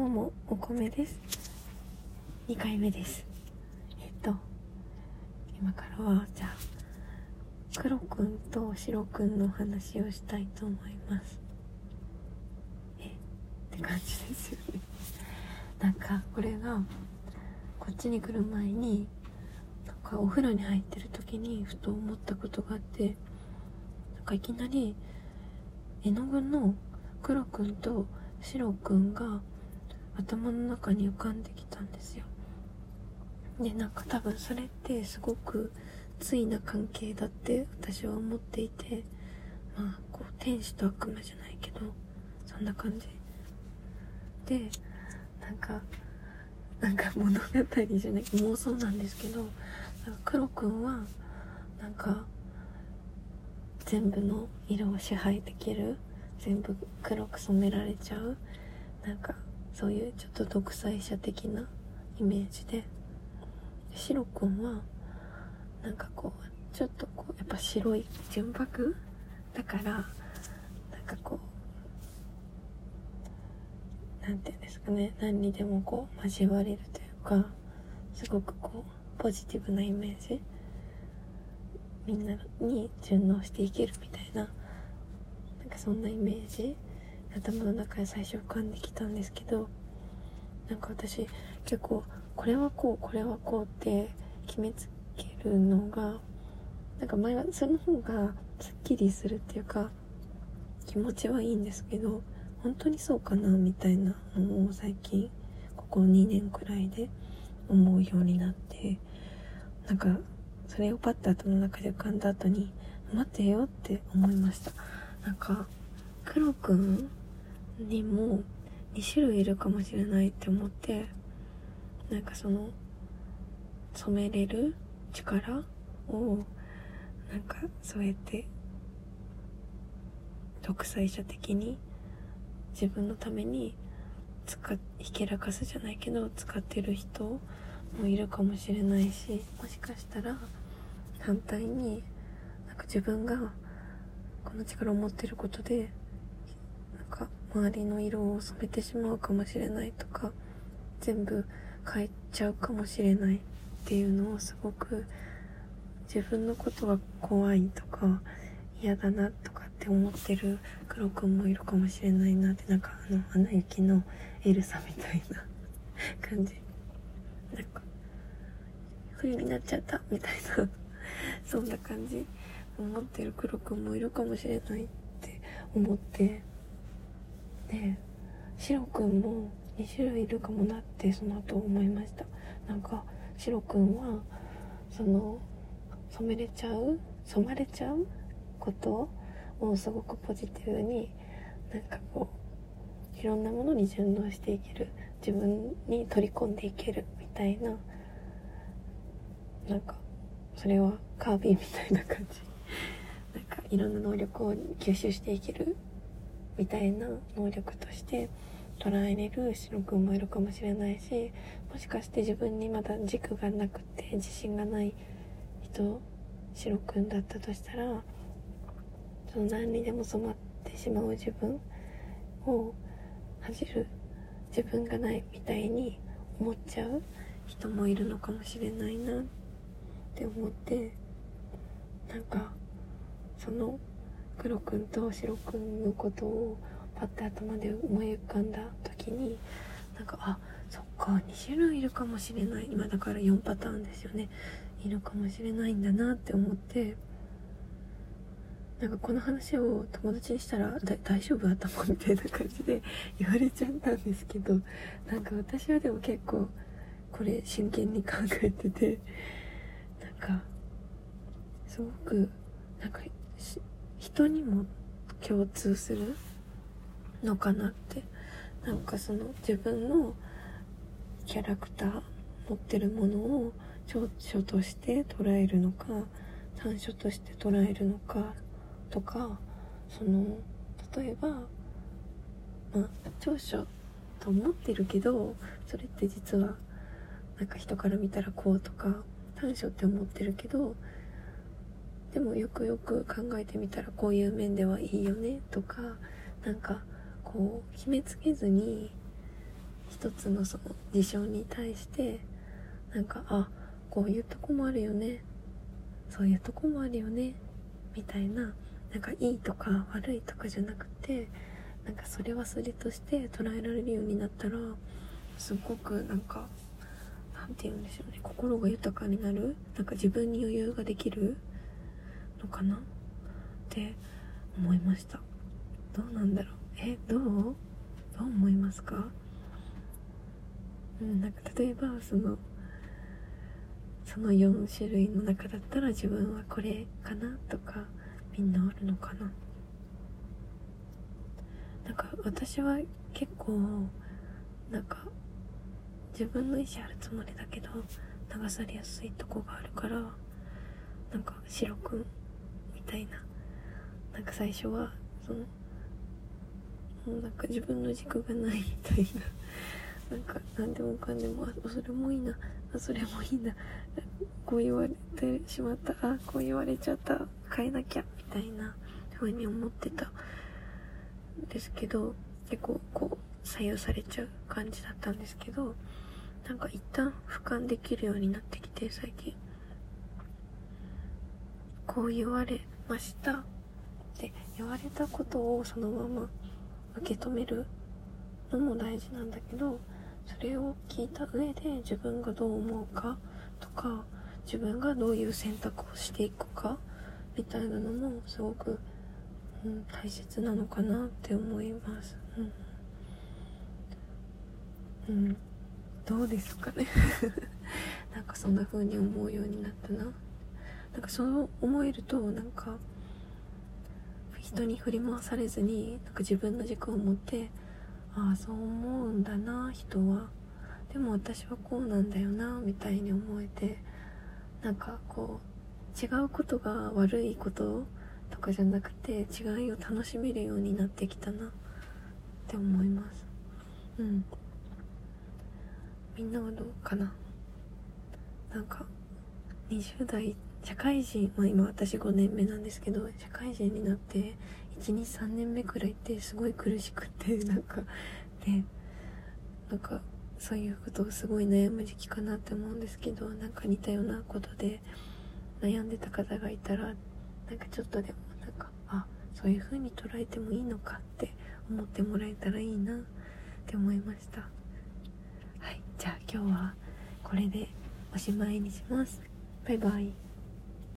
今日もお米です。2回目です。今からはじゃあ黒くんと白くんの話をしたいと思います。って感じですよね。なんかこれがこっちに来る前にお風呂に入ってる時にふと思ったことがあって、なんかいきなり絵の具の黒くんと白くんが頭の中に浮かんできたんですよ。で、なんか多分それってすごく対な関係だって私は思っていて、まあこう天使と悪魔じゃないけどそんな感じで、なんか物語じゃない妄想なんですけど、黒くんはなんか全部の色を支配できる、全部黒く染められちゃう、なんかそういうちょっと独裁者的なイメージで、白くんはなんかこうちょっとこうやっぱ白い純白だから、なんかこうなんていうんですかね、何にでもこう交われるというか、すごくこうポジティブなイメージ、みんなに順応していけるみたいな、なんかそんなイメージ頭の中で最初浮かんできたんですけど、なんか私結構これはこうこれはこうって決めつけるのが、なんか前はその方がすっきりするっていうか気持ちはいいんですけど、本当にそうかなみたいなのを最近ここ2年くらいで思うようになって、なんかそれをパッと頭の中で浮かんだ後に待てよって思いました。なんか黒くんにも2種類いるかもしれないって思って、なんかその染めれる力をなんかそうやって独裁者的に自分のためにひけらかすじゃないけど使ってる人もいるかもしれないし、もしかしたら反対になんか自分がこの力を持ってることでなんか周りの色を染めてしまうかもしれないとか、全部変えちゃうかもしれないっていうのをすごく自分のことが怖いとか嫌だなとかって思ってる黒くんもいるかもしれないなって、なんかアナ雪のエルサみたいな感じ、なんか冬になっちゃったみたいなそんな感じ思ってる黒くんもいるかもしれないって思って、で白くんも2種類いるかもなってその後思いました。なんか白くんはその染まれちゃうことをすごくポジティブに、なんかこういろんなものに順応していける、自分に取り込んでいけるみたいな、なんかそれはカービィみたいな感じなんかいろんな能力を吸収していけるみたいな能力として捉えれる白くんもいるかもしれないし、もしかして自分にまだ軸がなくて自信がない人、白くんだったとしたら、その何にでも染まってしまう自分を恥じる自分がないみたいに思っちゃう人もいるのかもしれないなって思って、なんかその黒くんと白くんのことをパッと頭で思い浮かんだ時に、なんかそっか2種類いるかもしれない、今だから4パターンですよね、いるかもしれないんだなって思って、なんかこの話を友達にしたら大丈夫頭みたいな感じで言われちゃったんですけど、なんか私はでも結構これ真剣に考えてて、なんかすごくなんか人にも共通するのかなって、なんかその自分のキャラクター持ってるものを長所として捉えるのか短所として捉えるのかとか、その例えば、長所と思ってるけどそれって実はなんか人から見たらこうとか、短所って思ってるけどでもよくよく考えてみたらこういう面ではいいよねとか、なんかこう決めつけずに一つのその事象に対してなんか、あ、こういうとこもあるよね、そういうとこもあるよねみたいな、なんかいいとか悪いとかじゃなくて、なんかそれはそれとして捉えられるようになったら、すごくなんか、なんて言うんでしょうね、心が豊かになる、なんか自分に余裕ができるのかなって思いました。どうなんだろう、どう思いますか？なんか例えばその4種類の中だったら自分はこれかなとか、みんなあるのかな。なんか私は結構なんか自分の意思あるつもりだけど流されやすいとこがあるから、なんかシロくんみたいな、なんか最初はそのなんか自分の軸がないみたいななんか何でもかんでも、あ、それもいいな、あ、それもいいな、こう言われてしまった、あ、こう言われちゃった、変えなきゃみたいなふうに思ってたんですけど、結構こう左右されちゃう感じだったんですけど、なんか一旦俯瞰できるようになってきて、最近こう言われましたって言われたことをそのまま受け止めるのも大事なんだけど、それを聞いた上で自分がどう思うかとか、自分がどういう選択をしていくかみたいなのもすごく、大切なのかなって思います。どうですかねなんかそんな風に思うようになったな。なんかそう思えると、なんか人に振り回されずに、なんか自分の軸を持って、ああ、そう思うんだな人は、でも私はこうなんだよなみたいに思えて、なんかこう違うことが悪いこととかじゃなくて、違いを楽しめるようになってきたなって思います。みんなはどうかな。なんか20代社会人、今私5年目なんですけど、社会人になって1、2、3年目くらいってすごい苦しくて、なんかね、なんかそういうことをすごい悩む時期かなって思うんですけど、なんか似たようなことで悩んでた方がいたら、なんかちょっとでもなんか、あ、そういう風に捉えてもいいのかって思ってもらえたらいいなって思いました。はい、じゃあ今日はこれでおしまいにします。バイバイ。